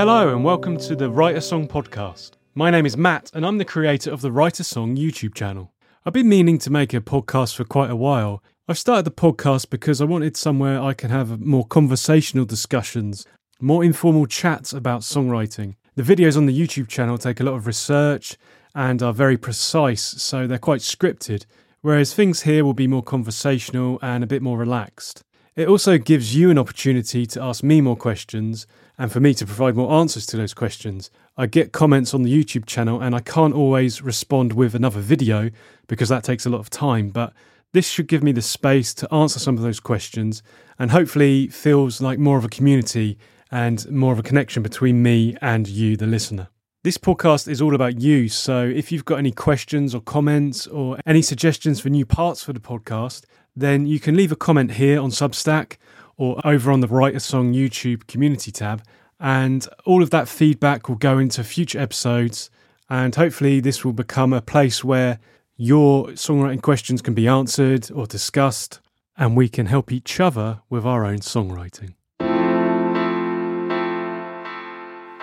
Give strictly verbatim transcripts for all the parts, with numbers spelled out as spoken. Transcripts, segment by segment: Hello and welcome to the Write A Song Podcast. My name is Matt and I'm the creator of the Write A Song YouTube channel. I've been meaning to make a podcast for quite a while. I've started the podcast because I wanted somewhere I can have more conversational discussions, more informal chats about songwriting. The videos on the YouTube channel take a lot of research and are very precise, so they're quite scripted, whereas things here will be more conversational and a bit more relaxed. It also gives you an opportunity to ask me more questions and for me to provide more answers to those questions. I get comments on the YouTube channel and I can't always respond with another video because that takes a lot of time, but this should give me the space to answer some of those questions and hopefully feels like more of a community and more of a connection between me and you, the listener. This podcast is all about you, so if you've got any questions or comments or any suggestions for new parts for the podcast, then you can leave a comment here on Substack or over on the Write A Song YouTube community tab, and all of that feedback will go into future episodes, and hopefully this will become a place where your songwriting questions can be answered or discussed, and we can help each other with our own songwriting.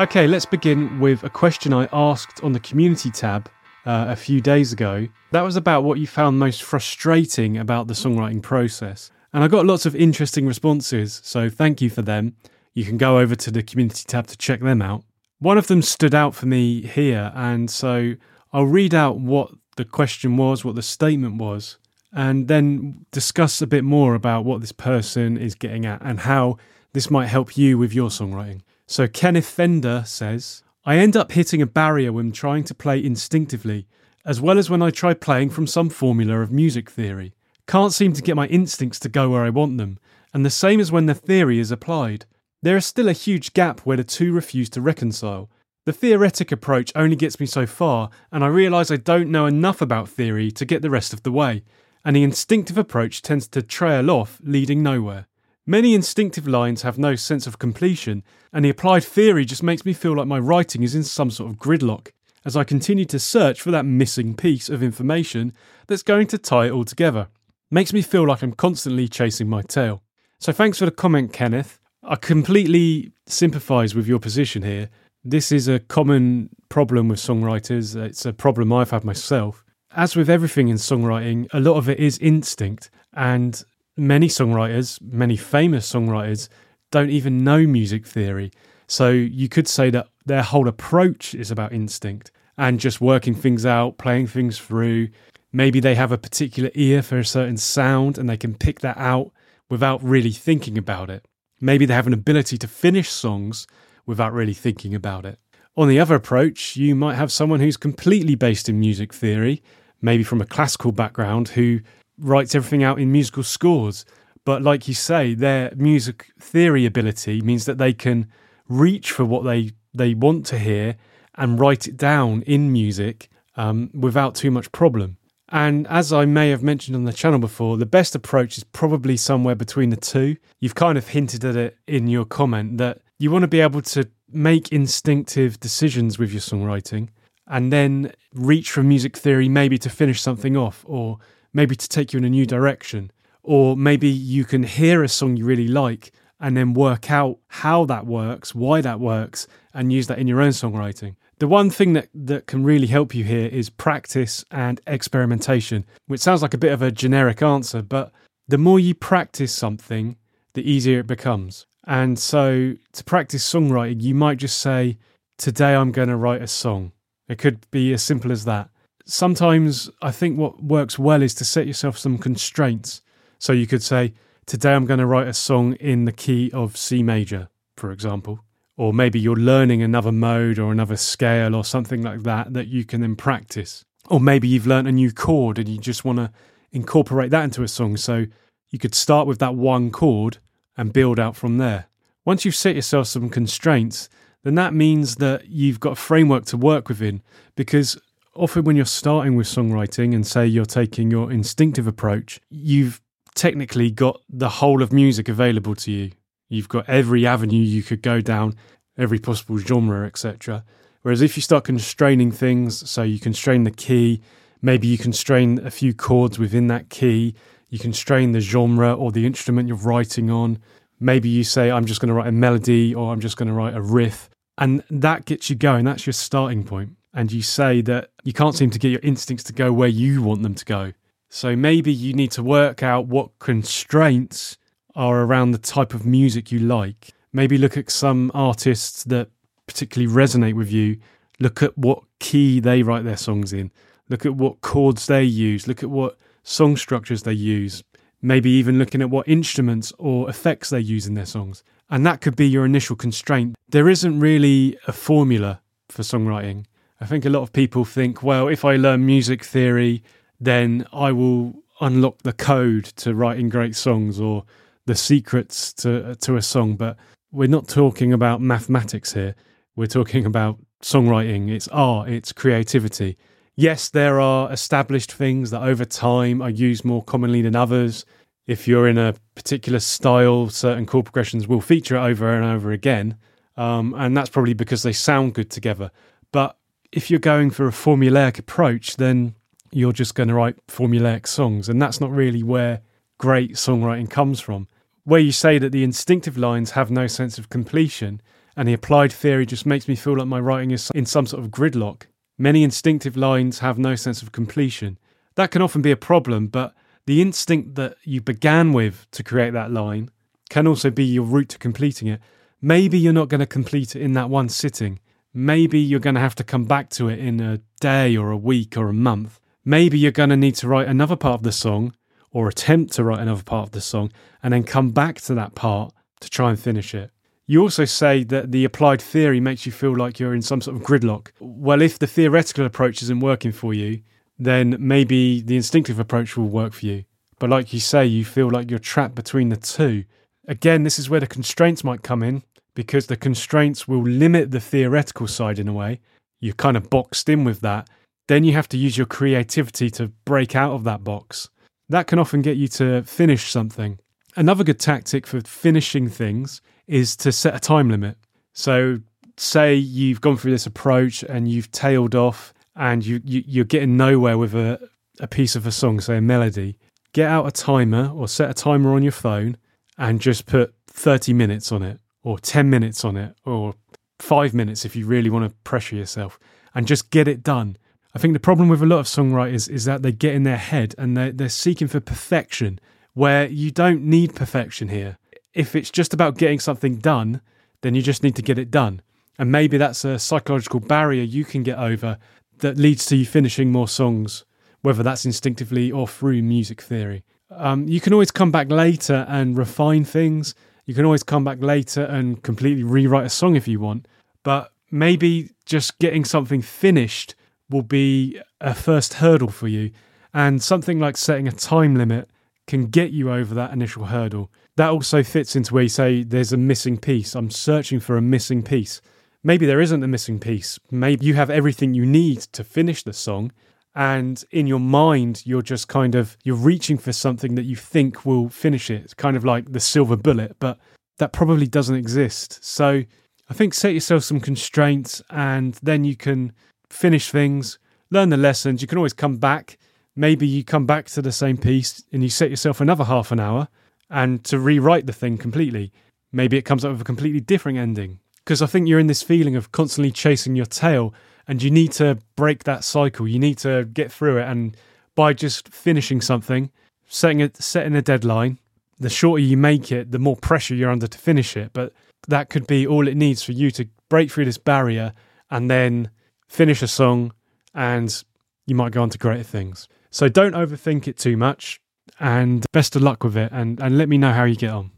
Okay, let's begin with a question I asked on the community tab uh, a few days ago. That was about what you found most frustrating about the songwriting process. And I got lots of interesting responses, so thank you for them. You can go over to the community tab to check them out. One of them stood out for me here, and so I'll read out what the question was, what the statement was, and then discuss a bit more about what this person is getting at and how this might help you with your songwriting. So Kenneth Fender says, I end up hitting a barrier when trying to play instinctively, as well as when I try playing from some formula of music theory. Can't seem to get my instincts to go where I want them, and the same as when the theory is applied. There is still a huge gap where the two refuse to reconcile. The theoretic approach only gets me so far, and I realise I don't know enough about theory to get the rest of the way, and the instinctive approach tends to trail off, leading nowhere. Many instinctive lines have no sense of completion, and the applied theory just makes me feel like my writing is in some sort of gridlock, as I continue to search for that missing piece of information that's going to tie it all together. Makes me feel like I'm constantly chasing my tail. So thanks for the comment, Kenneth. I completely sympathise with your position here. This is a common problem with songwriters. It's a problem I've had myself. As with everything in songwriting, a lot of it is instinct, and many songwriters, many famous songwriters, don't even know music theory. So you could say that their whole approach is about instinct and just working things out, playing things through. Maybe they have a particular ear for a certain sound and they can pick that out without really thinking about it. Maybe they have an ability to finish songs without really thinking about it. On the other approach, you might have someone who's completely based in music theory, maybe from a classical background, who writes everything out in musical scores, but like you say, their music theory ability means that they can reach for what they they want to hear and write it down in music um, without too much problem. And as I may have mentioned on the channel before, the best approach is probably somewhere between the two. You've kind of hinted at it in your comment that you want to be able to make instinctive decisions with your songwriting and then reach for music theory maybe to finish something off, or maybe to take you in a new direction, or maybe you can hear a song you really like and then work out how that works, why that works, and use that in your own songwriting. The one thing that, that can really help you here is practice and experimentation, which sounds like a bit of a generic answer, but the more you practice something, the easier it becomes. And so to practice songwriting, you might just say, today I'm going to write a song. It could be as simple as that. Sometimes I think what works well is to set yourself some constraints. So you could say, today I'm going to write a song in the key of C major, for example. Or maybe you're learning another mode or another scale or something like that that you can then practice. Or maybe you've learnt a new chord and you just want to incorporate that into a song. So you could start with that one chord and build out from there. Once you've set yourself some constraints, then that means that you've got a framework to work within, because often when you're starting with songwriting and say you're taking your instinctive approach, you've technically got the whole of music available to you. You've got every avenue you could go down, every possible genre, et cetera. Whereas if you start constraining things, so you constrain the key, maybe you constrain a few chords within that key, you constrain the genre or the instrument you're writing on, maybe you say, I'm just going to write a melody, or I'm just going to write a riff. And that gets you going. That's your starting point. And you say that you can't seem to get your instincts to go where you want them to go. So maybe you need to work out what constraints are around the type of music you like. Maybe look at some artists that particularly resonate with you. Look at what key they write their songs in. Look at what chords they use. Look at what song structures they use. Maybe even looking at what instruments or effects they use in their songs. And that could be your initial constraint. There isn't really a formula for songwriting. I think a lot of people think, well, if I learn music theory, then I will unlock the code to writing great songs or the secrets to to a song. But we're not talking about mathematics here. We're talking about songwriting. It's art, it's creativity. Yes, there are established things that over time are used more commonly than others. If you're in a particular style, certain chord progressions will feature it over and over again. Um, and that's probably because they sound good together. But if you're going for a formulaic approach, then you're just going to write formulaic songs. And that's not really where great songwriting comes from. Where you say that the instinctive lines have no sense of completion and the applied theory just makes me feel like my writing is in some sort of gridlock. Many instinctive lines have no sense of completion. That can often be a problem, but the instinct that you began with to create that line can also be your route to completing it. Maybe you're not going to complete it in that one sitting. Maybe you're going to have to come back to it in a day or a week or a month. Maybe you're going to need to write another part of the song or attempt to write another part of the song and then come back to that part to try and finish it. You also say that the applied theory makes you feel like you're in some sort of gridlock. Well, if the theoretical approach isn't working for you, then maybe the instinctive approach will work for you. But like you say, you feel like you're trapped between the two. Again, this is where the constraints might come in, because the constraints will limit the theoretical side in a way. You're kind of boxed in with that. Then you have to use your creativity to break out of that box. That can often get you to finish something. Another good tactic for finishing things is to set a time limit. So say you've gone through this approach and you've tailed off and you, you, you're getting nowhere with a, a piece of a song, say a melody. Get out a timer or set a timer on your phone and just put thirty minutes on it or ten minutes on it or five minutes if you really want to pressure yourself and just get it done. I think the problem with a lot of songwriters is that they get in their head and they're, they're seeking for perfection, where you don't need perfection here. If it's just about getting something done, then you just need to get it done. And maybe that's a psychological barrier you can get over that leads to you finishing more songs, whether that's instinctively or through music theory. Um, you can always come back later and refine things. You can always come back later and completely rewrite a song if you want. But maybe just getting something finished will be a first hurdle for you. And something like setting a time limit can get you over that initial hurdle. That also fits into where you say there's a missing piece. I'm searching for a missing piece. Maybe there isn't a missing piece. Maybe you have everything you need to finish the song. And in your mind, you're just kind of, you're reaching for something that you think will finish it. It's kind of like the silver bullet, but that probably doesn't exist. So I think set yourself some constraints and then you can finish things, learn the lessons. You can always come back. Maybe you come back to the same piece and you set yourself another half an hour and to rewrite the thing completely. Maybe it comes up with a completely different ending. Because I think you're in this feeling of constantly chasing your tail and you need to break that cycle. You need to get through it. And by just finishing something, setting a, setting a deadline, the shorter you make it, the more pressure you're under to finish it. But that could be all it needs for you to break through this barrier and then finish a song, and you might go on to greater things. So don't overthink it too much, and best of luck with it, and, and let me know how you get on.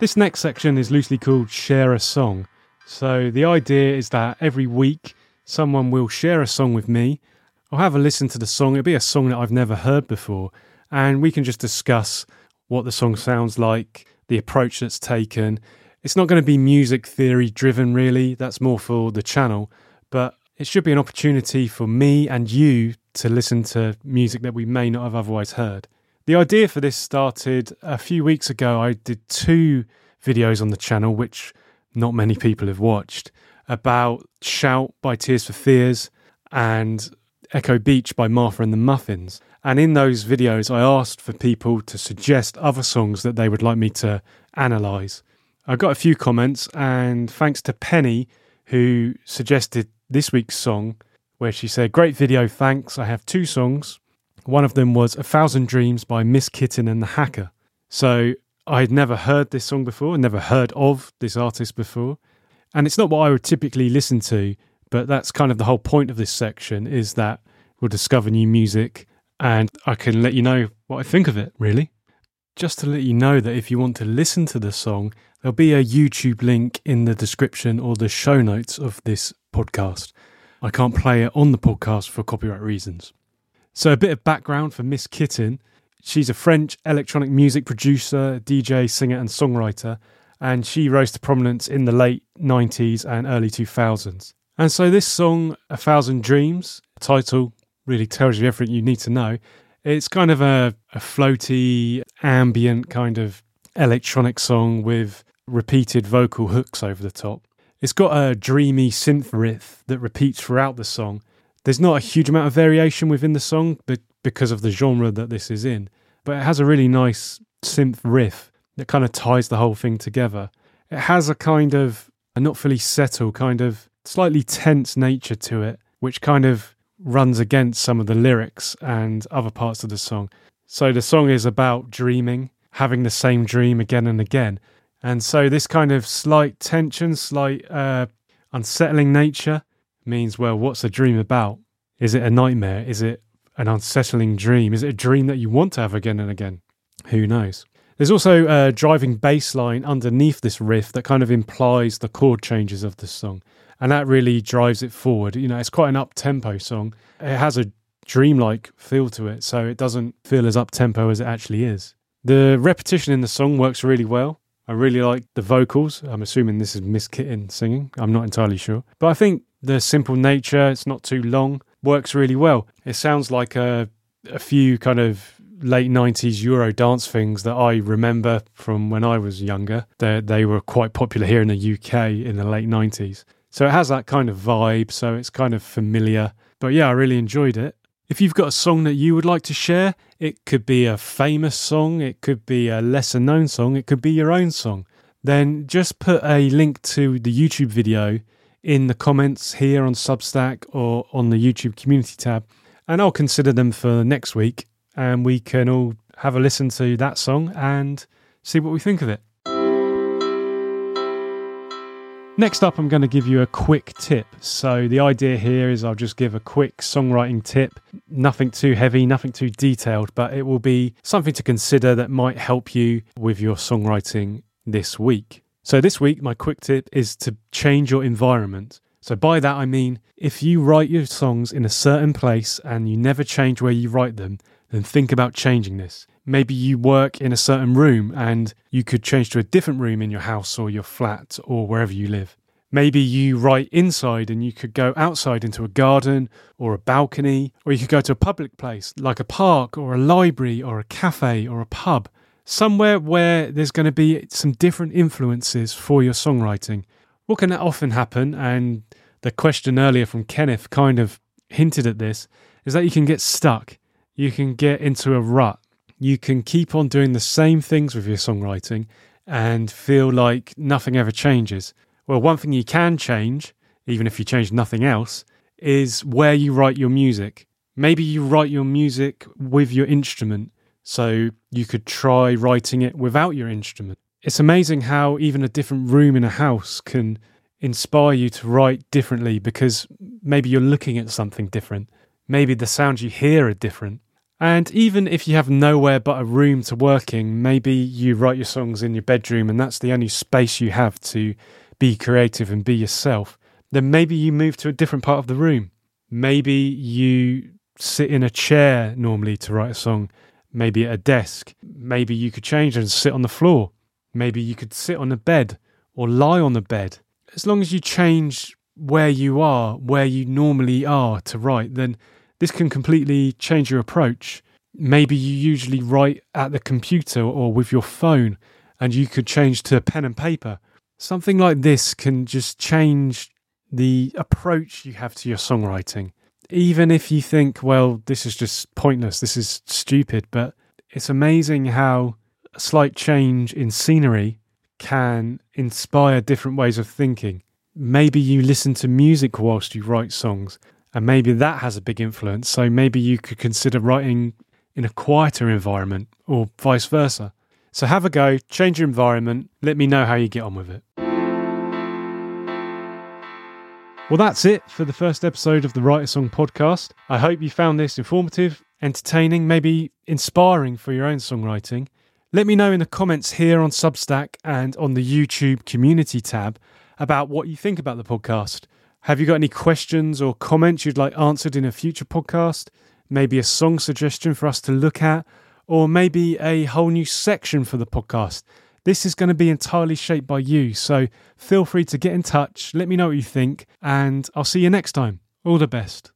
This next section is loosely called Share a Song. So the idea is that every week someone will share a song with me. I'll have a listen to the song. It'll be a song that I've never heard before, and we can just discuss what the song sounds like, the approach that's taken. It's not going to be music theory driven, really. That's more for the channel. But it should be an opportunity for me and you to listen to music that we may not have otherwise heard. The idea for this started a few weeks ago. I did two videos on the channel, which not many people have watched, about Shout by Tears for Fears and Echo Beach by Martha and the Muffins. And in those videos, I asked for people to suggest other songs that they would like me to analyse. I got a few comments, and thanks to Penny, who suggested this week's song, where she said, "Great video, thanks. I have two songs. One of them was A Thousand Dreams by Miss Kitten and The Hacker." So I had never heard this song before, never heard of this artist before. And it's not what I would typically listen to, but that's kind of the whole point of this section, is that we'll discover new music and I can let you know what I think of it, really. Just to let you know that if you want to listen to the song, there'll be a YouTube link in the description or the show notes of this podcast. I can't play it on the podcast for copyright reasons. So a bit of background for Miss Kitten. She's a French electronic music producer, D J, singer and songwriter, and she rose to prominence in the late nineties and early two thousands. And so this song, A Thousand Dreams, the title really tells you everything you need to know. It's kind of a, a floaty, ambient kind of electronic song with repeated vocal hooks over the top. It's got a dreamy synth riff that repeats throughout the song. There's not a huge amount of variation within the song but because of the genre that this is in, but it has a really nice synth riff that kind of ties the whole thing together. It has a kind of, a not fully settled, kind of slightly tense nature to it, which kind of runs against some of the lyrics and other parts of the song. So the song is about dreaming, having the same dream again and again. And so this kind of slight tension, slight uh, unsettling nature means, well, what's a dream about? Is it a nightmare? Is it an unsettling dream? Is it a dream that you want to have again and again? Who knows? There's also a driving bass line underneath this riff that kind of implies the chord changes of the song. And that really drives it forward. You know, it's quite an up-tempo song. It has a dreamlike feel to it, so it doesn't feel as up-tempo as it actually is. The repetition in the song works really well. I really like the vocals. I'm assuming this is Miss Kitten singing. I'm not entirely sure. But I think the simple nature, it's not too long, works really well. It sounds like a, a few kind of late nineties Euro dance things that I remember from when I was younger. They, they were quite popular here in the U K in the late nineties. So it has that kind of vibe, so it's kind of familiar. But yeah, I really enjoyed it. If you've got a song that you would like to share, it could be a famous song, it could be a lesser known song, it could be your own song, then just put a link to the YouTube video in the comments here on Substack or on the YouTube community tab, and I'll consider them for next week, and we can all have a listen to that song and see what we think of it. Next up, I'm going to give you a quick tip. So the idea here is I'll just give a quick songwriting tip. Nothing too heavy, nothing too detailed, but it will be something to consider that might help you with your songwriting this week. So this week, my quick tip is to change your environment. So by that, I mean, if you write your songs in a certain place and you never change where you write them, then think about changing this. Maybe you work in a certain room and you could change to a different room in your house or your flat or wherever you live. Maybe you write inside and you could go outside into a garden or a balcony, or you could go to a public place like a park or a library or a cafe or a pub, somewhere where there's going to be some different influences for your songwriting. What can often happen, and the question earlier from Kenneth kind of hinted at this, is that you can get stuck. You can get into a rut. You can keep on doing the same things with your songwriting and feel like nothing ever changes. Well, one thing you can change, even if you change nothing else, is where you write your music. Maybe you write your music with your instrument, so you could try writing it without your instrument. It's amazing how even a different room in a house can inspire you to write differently because maybe you're looking at something different. Maybe the sounds you hear are different. And even if you have nowhere but a room to work in, maybe you write your songs in your bedroom and that's the only space you have to be creative and be yourself, then maybe you move to a different part of the room. Maybe you sit in a chair normally to write a song, maybe at a desk. Maybe you could change and sit on the floor. Maybe you could sit on a bed or lie on the bed. As long as you change where you are, where you normally are to write, then this can completely change your approach. Maybe you usually write at the computer or with your phone and you could change to pen and paper. Something like this can just change the approach you have to your songwriting. Even if you think, well, this is just pointless, this is stupid, but it's amazing how a slight change in scenery can inspire different ways of thinking. Maybe you listen to music whilst you write songs, and maybe that has a big influence. So maybe you could consider writing in a quieter environment, or vice versa. So have a go, change your environment, let me know how you get on with it. Well, that's it for the first episode of the Write A Song podcast. I hope you found this informative, entertaining, maybe inspiring for your own songwriting. Let me know in the comments here on Substack and on the YouTube community tab about what you think about the podcast. Have you got any questions or comments you'd like answered in a future podcast? Maybe a song suggestion for us to look at, or maybe a whole new section for the podcast. This is going to be entirely shaped by you, so feel free to get in touch, let me know what you think, and I'll see you next time. All the best.